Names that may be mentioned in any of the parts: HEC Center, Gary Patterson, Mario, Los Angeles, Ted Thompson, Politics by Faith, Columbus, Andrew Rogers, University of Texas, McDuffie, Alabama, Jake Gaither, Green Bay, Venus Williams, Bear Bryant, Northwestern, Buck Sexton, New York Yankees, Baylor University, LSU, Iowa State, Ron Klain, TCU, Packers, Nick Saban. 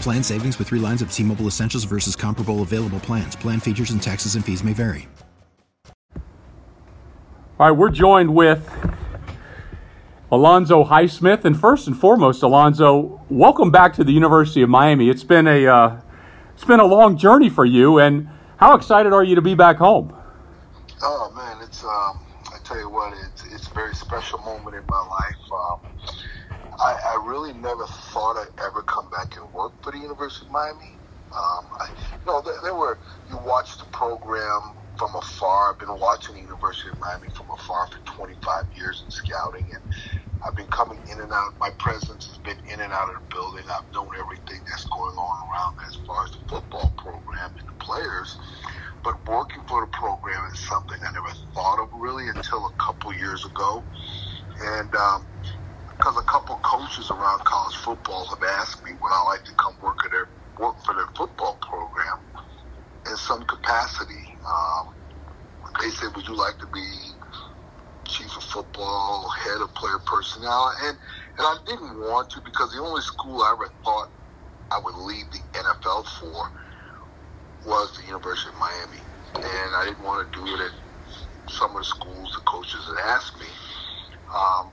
Plan savings with 3 lines of T-Mobile Essentials versus comparable available plans. Plan features and taxes and fees may vary. All right, we're joined with Alonzo Highsmith. And first and foremost, Alonzo, welcome back to the University of Miami. It's been a long journey for you. And how excited are you to be back home? Oh, man, I tell you what, it's a very special moment in my life. I really never thought I'd ever come back and work for the University of Miami. You watch the program from afar. I've been watching the University of Miami from afar for 25 years in scouting, and I've been coming in and out. My presence has been in and out of the building. I've known everything that's going on around as far as the football program and the players, but working for the program is something I never thought of really until a couple years ago. And, because a couple coaches around college football have asked me would I like to come work for their football program in some capacity. They said, would you like to be chief of football, head of player personnel? And I didn't want to, because the only school I ever thought I would leave the NFL for was the University of Miami. And I didn't want to do it at some of the schools the coaches had asked me.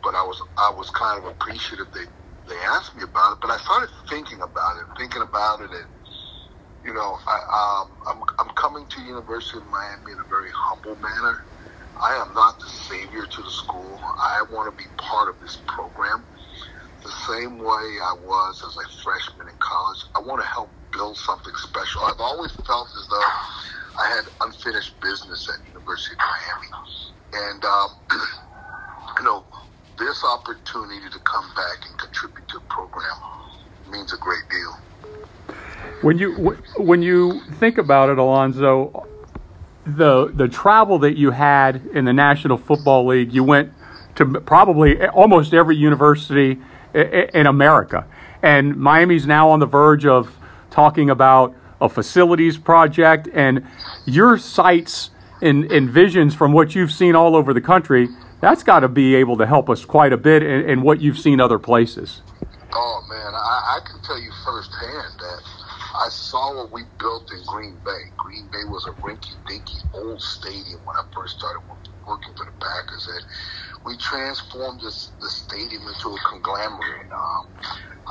But I was kind of appreciative they asked me about it. But I started thinking about it, and I'm coming to the University of Miami in a very humble manner. I am not the savior to the school. I want to be part of this program the same way I was as a freshman in college. I want to help build something special. I've always felt as though I had unfinished business at the University of Miami, and this opportunity to come back and contribute to the program means a great deal. When you think about it, Alonzo, the travel that you had in the National Football League, you went to probably almost every university in America. And Miami's now on the verge of talking about a facilities project, and your sights and visions from what you've seen all over the country, that's got to be able to help us quite a bit in what you've seen other places. Oh, man, I can tell you firsthand that I saw what we built in Green Bay. Green Bay was a rinky-dinky old stadium when I first started working for the Packers, and we transformed the stadium into a conglomerate.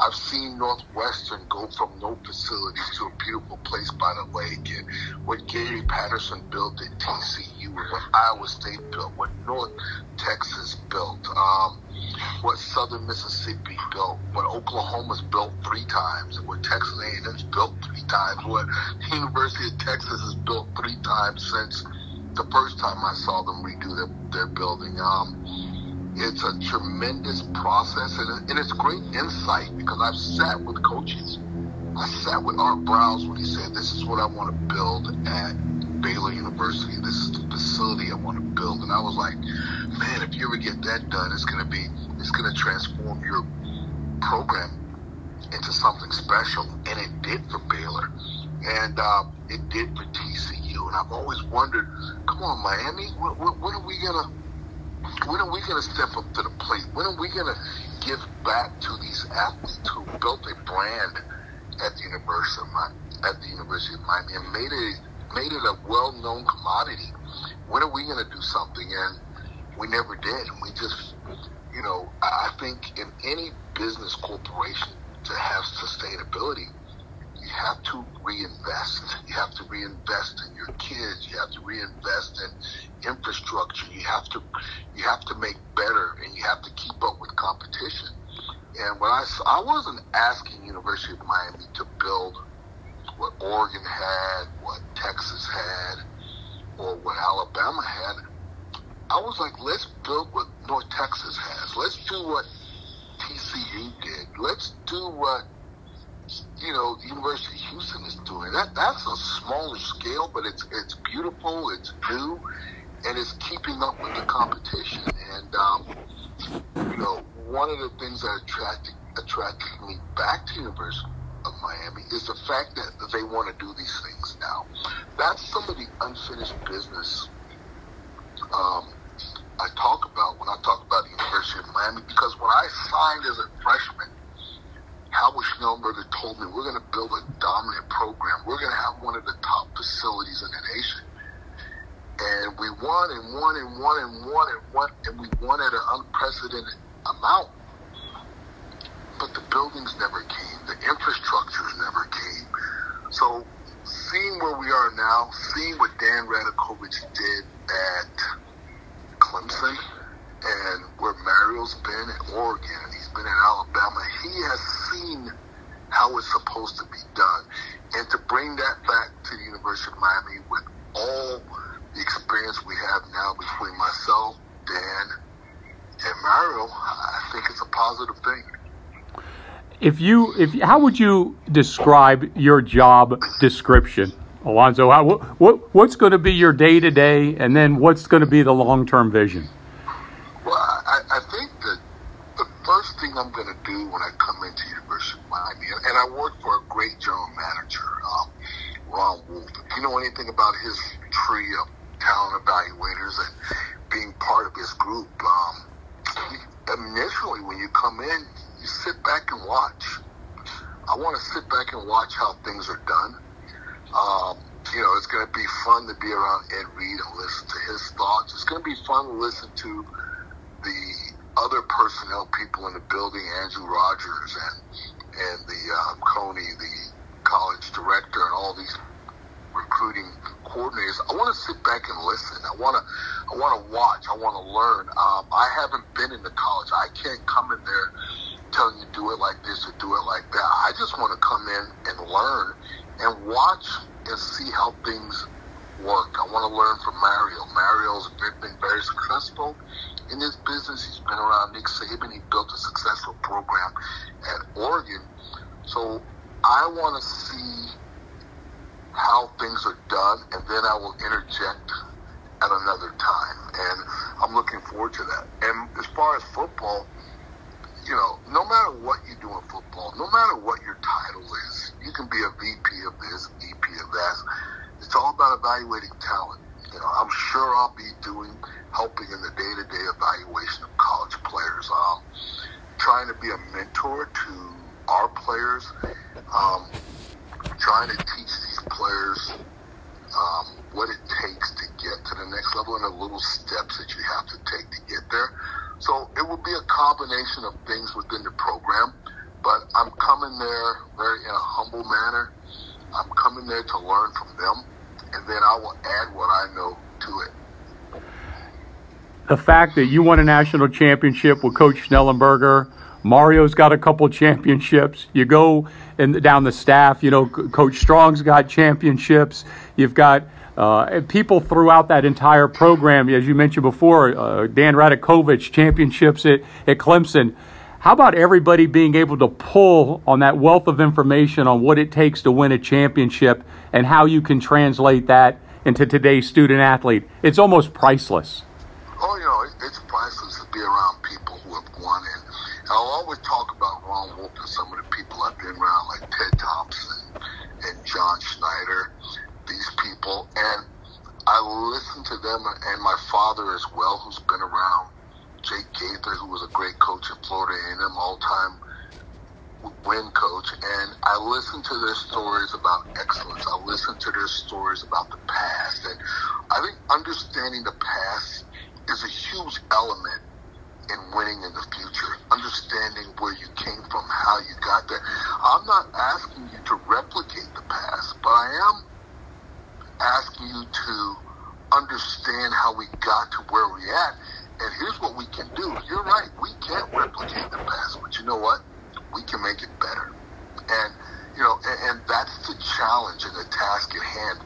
I've seen Northwestern go from no facilities to a beautiful place by the lake, and what Gary Patterson built at TCU, and what Iowa State built, what North Texas built, what Southern Mississippi built, what Oklahoma's built 3 times, and what Texas A&M's built 3 times, what the University of Texas has built 3 times since the first time I saw them redo their building. It's a tremendous process, and it's great insight, because I've sat with coaches. I sat with Art Browse when he said, this is what I want to build at Baylor University. This is the facility I want to build. And I was like, man, if you ever get that done, it's going to transform your program into something special. And it did for Baylor. And it did for TCU. And I've always wondered, come on, Miami, what are we going to... When are we going to step up to the plate? When are we going to give back to these athletes who built a brand at the University of Miami, and made it a well-known commodity? When are we going to do something? And we never did. And we just, I think in any business corporation, to have sustainability, ability, you have to reinvest. You have to reinvest in your kids. You have to reinvest in infrastructure. You have to make better, and you have to keep up with competition. And when I wasn't asking University of Miami to build what Oregon had, what Texas had, or what Alabama had. I was like, let's build what North Texas has. Let's do what TCU did. Let's do what, the University of Houston is doing. That's a smaller scale, but it's beautiful, it's new, and it's keeping up with the competition. And, one of the things that attracted me back to University of Miami is the fact that they want to do these things now. That's some of the unfinished business I talk about when I talk about the University of Miami, because when I signed as a freshman, Howard Schnellenberger told me we're going to build a dominant program. We're going to have one of the top facilities in the nation. And we won and won and won and won and won, and we won at an unprecedented amount. But the buildings never came. The infrastructures never came. So seeing where we are now, seeing what Dan Radakovich did at Clemson and where Mario's been at Oregon and he's been at Alabama, he has seen how it's supposed to be done. And to bring that back to the University of Miami with all the experience we have now between myself, Dan, and Mario, I think it's a positive thing. How would you describe your job description, Alonzo? What's going to be your day-to-day, and then what's going to be the long-term vision? Well, I think that the first thing I'm going to do when I come into University of Miami, and I work for a great general manager, Ron Wolf. If you know anything about his tree of talent evaluators and being part of his group, initially when you come in, you sit back and watch. I want to sit back and watch how things are done. It's going to be fun to be around Ed Reed and listen to his thoughts. It's going to be fun to listen to the other personnel people in the building, Andrew Rogers and the Coney, the college director, and all these recruiting coordinators. I want to sit back and listen. I want to watch. I want to learn. I haven't been in the college. I can't come in there telling you do it like this or do it like that. I just want to come in and learn and watch and see how things work. I want to learn from Mario. Mario's been very successful in this business. He's been around Nick Saban. He built a successful program at Oregon. So I want to see how things are done, and then I will interject at another time. And I'm looking forward to that. And as far as football, no matter what you do in football, no matter what your title is, you can be a VP of this, EP of that. It's all about evaluating talent. I'm sure I'll be helping in the day-to-day evaluation of college players. Trying to be a mentor to our players. Trying to teach these players what it takes to get to the next level and the little steps that you have to take to get there. So it will be a combination of things within the program, but I'm coming there in a humble manner. I'm coming there to learn from them, and then I will add what I know to it. The fact that you won a national championship with Coach Schnellenberger, Mario's got a couple championships. You go down the staff, Coach Strong's got championships. You've got people throughout that entire program, as you mentioned before, Dan Radakovich, championships at Clemson. How about everybody being able to pull on that wealth of information on what it takes to win a championship and how you can translate that into today's student athlete? It's almost priceless. Oh, it's priceless to be around people who have won. And I'll always talk about Ron Wolf and some of the people I've been around, like Ted Thompson and John Schneider. These people, and I listen to them, and my father as well, who's been around, Jake Gaither, who was a great coach at Florida A&M, all-time win coach, and I listen to their stories about excellence. I listen to their stories about the past, and I think understanding the past is a huge element in winning in the future, understanding where you came from, how you got there. I'm not asking you to replicate the past, but I am asking you to understand how we got to where we're at, and here's what we can do. You're right, we can't replicate the past, but you know what? We can make it better. And, you know, and that's the challenge and the task at hand.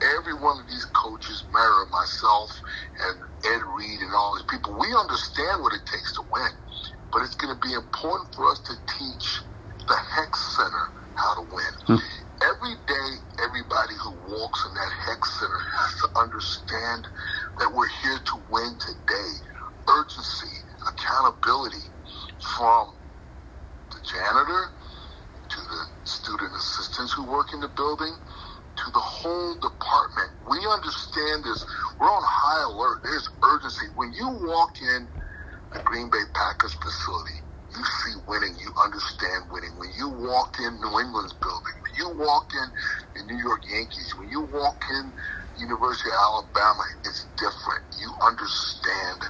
Every one of these coaches, Mario, myself, and Ed Reed, and all these people, we understand what it takes to win, but it's going to be important for us to teach the HEC Center how to win. Every day, everybody who walks in that HEC Center has to understand that we're here to win today. Urgency, accountability, from the janitor to the student assistants who work in the building to the whole department. We understand this. We're on high alert. There's urgency. When you walk in the Green Bay Packers facility, you see winning. You understand winning. When you walk in New England's building, when you walk in the New York Yankees, when you walk in University of Alabama, it's different. You understand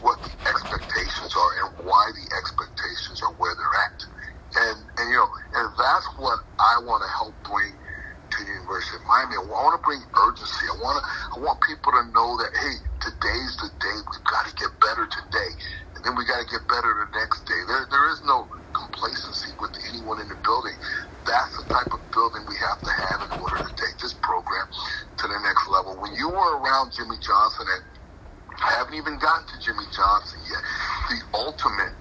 what the expectations are and why the expectations are where they're at. And you know, and that's what I want to help bring to the University of Miami. I want to bring urgency. I want people to know that, hey, today's the day. We've got to get better today. And then we got to get better the next day. There is no complacency with anyone in the building. That's the type of building we have to have in order to take this program to the next level. When you were around Jimmy Johnson, and I haven't even gotten to Jimmy Johnson yet, the ultimate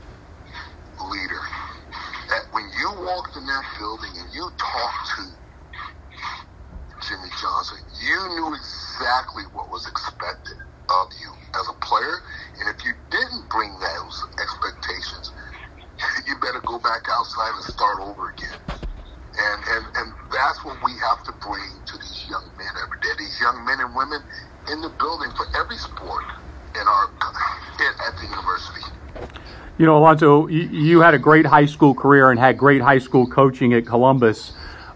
leader, that when you walked in that building and you talked to Jimmy Johnson, you knew exactly what was expected of you as a player. And if you didn't bring those expectations, you better go back outside and start over again. And that's what we have to bring to these young men every day, these young men and women in the building for every sport in our at the university. You know, Alonzo, you had a great high school career and had great high school coaching at Columbus.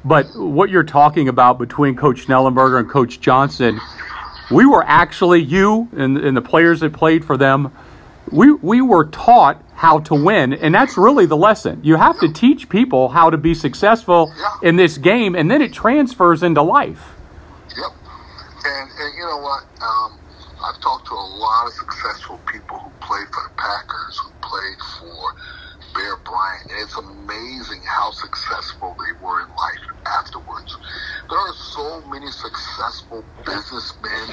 But what you're talking about between Coach Schnellenberger and Coach Johnson, we were actually, you and the players that played for them, we were taught how to win. And that's really the lesson. You have to teach people how to be successful in this game, and then it transfers into life. Yep. And you know what? I've talked to a lot of successful people who played for the Packers, who played for Bear Bryant, and it's amazing how successful they were in life afterwards. There are so many successful businessmen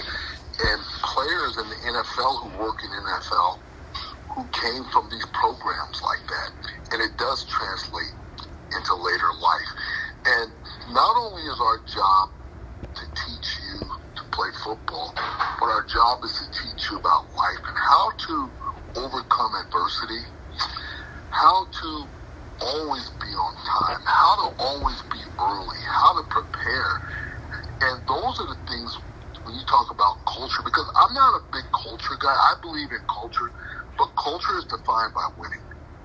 and players in the NFL who work in NFL who came from these programs like that, and it does translate into later life. And not only is our job to teach you to play football, but our job is to teach you about life and how to overcome adversity, how to always be on time, how to always be early, how to prepare. And those are the things when you talk about culture, because I'm not a big culture guy. I believe in culture, but culture is defined by winning.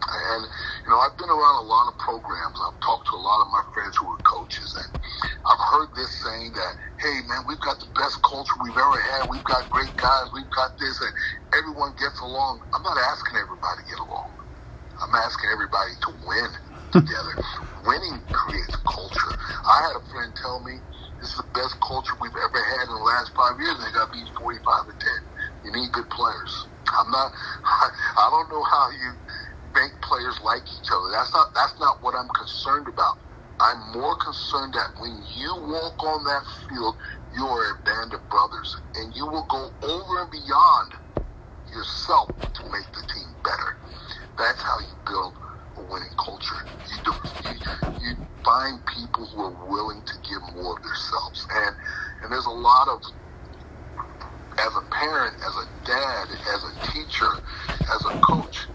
And, you know, I've been around a lot of programs. I've talked to a lot of my friends who are coaches, and I've heard this saying that, hey, man, we've got the best culture we've ever had. We've got great guys. We've got this, and everyone gets along. I'm not asking everybody to get along. I'm asking everybody to win together. Winning creates culture. I had a friend tell me, this is the best culture we've ever had in the last 5 years, and they got beat 45-10. You need good players. I don't know how you make players like each other. That's not what I'm concerned about. I'm more concerned that when you walk on that field, you are a band of brothers, and you will go over and beyond yourself to make the team better. That's how you build a winning culture. You find people who are willing to give more of themselves. And there's a lot of, as a parent, as a dad, as a teacher, as a coach,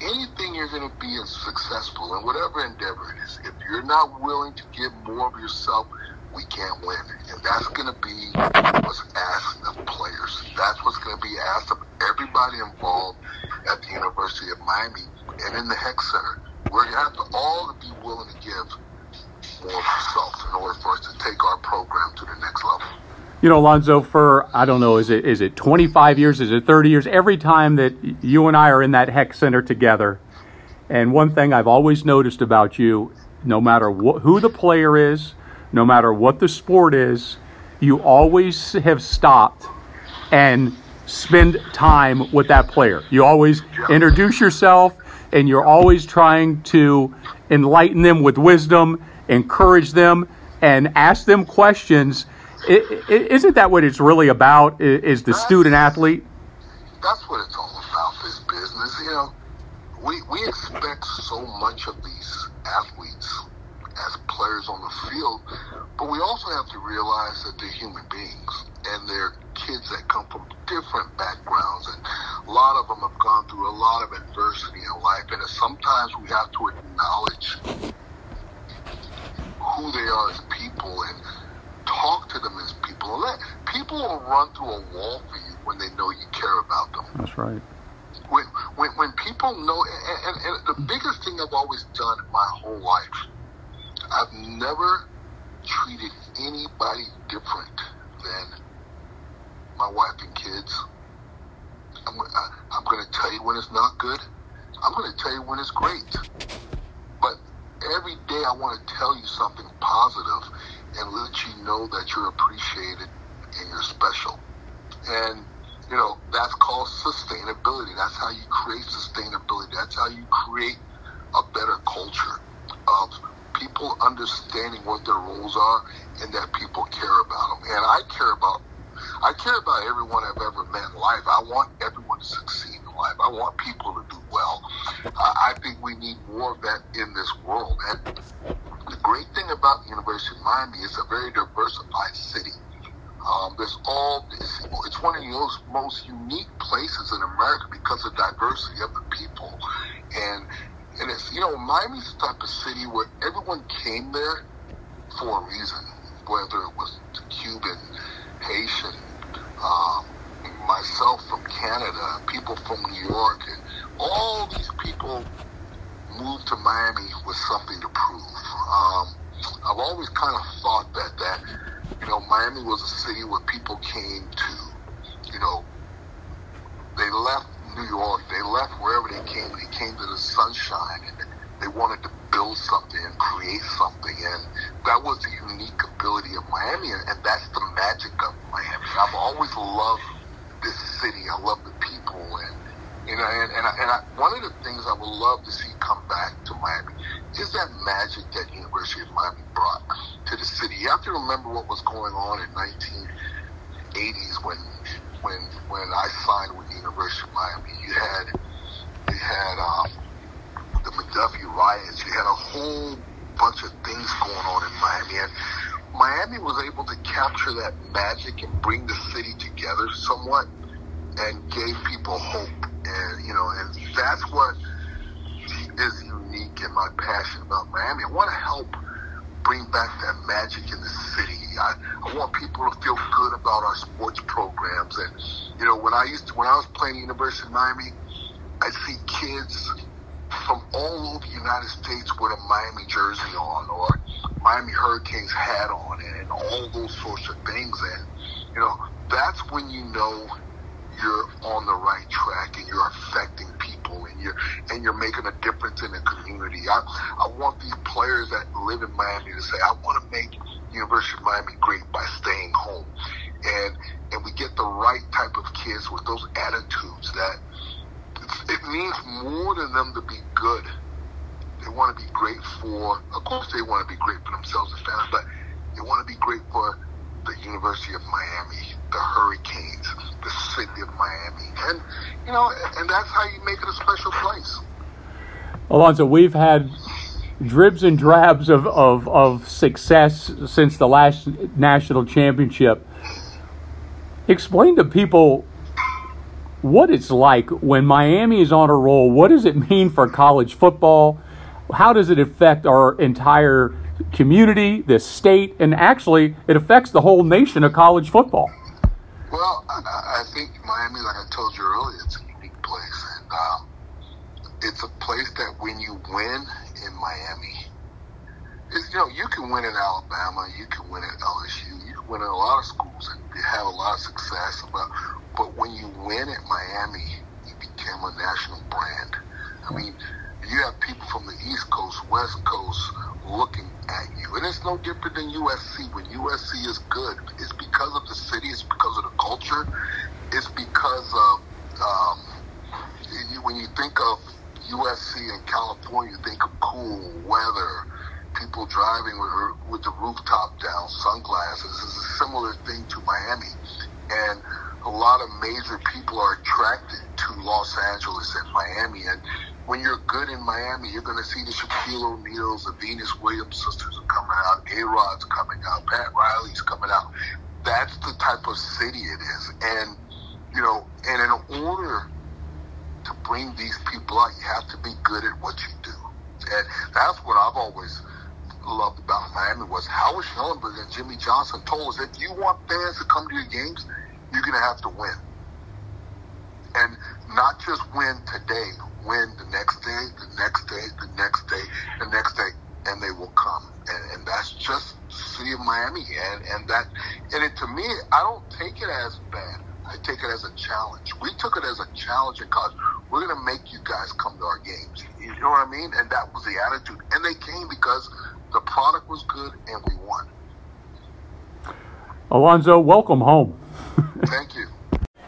anything you're going to be successful in, whatever endeavor it is, if you're not willing to give more of yourself, we can't win. And that's going to be what's asked of players. That's what's going to be asked of everybody involved at the University of Miami and in the HEC Center. We're going to have to all be willing to give more of ourselves in order for us to take our program to the next level. you know, Alonzo, for, I don't know, is it 25 years? Is it 30 years? Every time that you and I are in that HEC Center together, and one thing I've always noticed about you, no matter who the player is, no matter what the sport is, you always have stopped and spend time with that player. You always introduce yourself, and you're always trying to enlighten them with wisdom, encourage them, and ask them questions. Isn't that what it's really about, is the student-athlete? That's what it's all about, this business. You know, we expect so much of these athletes as players on the field, but we also have to realize that they're human beings, and they're kids that come from different backgrounds, and a lot of them have gone through a lot of adversity in life, and sometimes we have to acknowledge who they are as people and talk to them as people. People will run through a wall for you when they know you care about them. That's right. When people know, and the biggest thing I've always done in my whole life, I've never treated anybody different than my wife and kids. I'm going to tell you when it's not good. I'm going to tell you when it's great. But every day I want to tell you something positive and let you know that you're appreciated and you're special. And, you know, that's called sustainability. That's how you create sustainability. That's how you create a better culture of people understanding what their roles are and that people care about them. And I care about everyone I've ever met in life. I want everyone to succeed in life. I want people to do well. I think we need more of that in this world. And the great thing about the University of Miami is a very diversified city. It's one of the most unique places in America because of the diversity of the people. And it's, you know, Miami's the type of city where everyone came there for a reason, whether it was the Cuban, Haitian, myself from Canada, people from New York, and all these people moved to Miami with something to prove. I've always kind of thought that, you know, Miami was a city where people came to, you know, they left New York, they left wherever they came to the sunshine, and they wanted to build something and create something, and that was the unique ability of Miami, and that's the magic of Miami. I've always loved this city. I love the people, and you know, and one of the things I would love to see come back to Miami is that magic that University of Miami brought to the city. You have to remember what was going on in 1980s when I signed with the University of Miami. You had the McDuffie riots. You had a whole bunch of things going on in Miami, and Miami was able to capture that magic and bring the city together somewhat, and gave people hope. And you know, and that's what is unique in my passion about Miami. I want to help bring back that magic in the city. I want people to feel good about our sports programs. And you know, when I was playing at University of Miami, I'd see kids from all over the United States with a Miami jersey on, or Miami Hurricanes hat on, and all those sorts of things. And you know, that's when you know you're on the right track and you're affecting people, and you're making a difference in the community. I want these players that live in Miami to say, I want to make University of Miami great by staying home. And we get the right type of kids with those attitudes that it means more to them to be good. They want to be great for, of course they want to be great for themselves and family, but they want to be great for the University of Miami, the Hurricanes, the city of Miami. And, you know, and that's how you make it a special place. Alonzo, we've had dribs and drabs of success since the last national championship. Explain to people what it's like when Miami is on a roll. What does it mean for college football? How does it affect our entire community, the state, and actually it affects the whole nation of college football? Well, I think Miami, like I told you earlier, it's a unique place. And it's a place that when you win in Miami, you know, you can win in Alabama, you can win at LSU, you can win at a lot of schools. And you had a lot of success. But when you win at Miami, you became a national brand. I mean, you have people from the East Coast, West Coast looking at you. And it's no different than USC. When USC is good, it's because of the city, it's because of the culture, it's because of, when you think of USC and California, think of cool weather, people driving with the rooftop down, sunglasses. It's a similar thing to Miami. And a lot of major people are attracted to Los Angeles and Miami. And when you're good in Miami, you're going to see the Shaquille O'Neal's, the Venus Williams sisters are coming out, A-Rod's coming out, Pat Riley's coming out. That's the type of city it is. And, you know, and in order to bring these people out, you have to be good at what you do. And that's what I've always loved about Miami was Howard Schnellenberger and Jimmy Johnson told us, if you want fans to come to your games, you're going to have to win. And not just win today, win the next day, the next day, the next day, the next day, and they will come. And that's just the city of Miami. And to me, I don't take it as bad. I take it as a challenge. We took it as a challenge in college. We're going to make you guys come to our games. You know what I mean? And that was the attitude. And they came because the product was good and we won. Alonzo, welcome home. Thank you.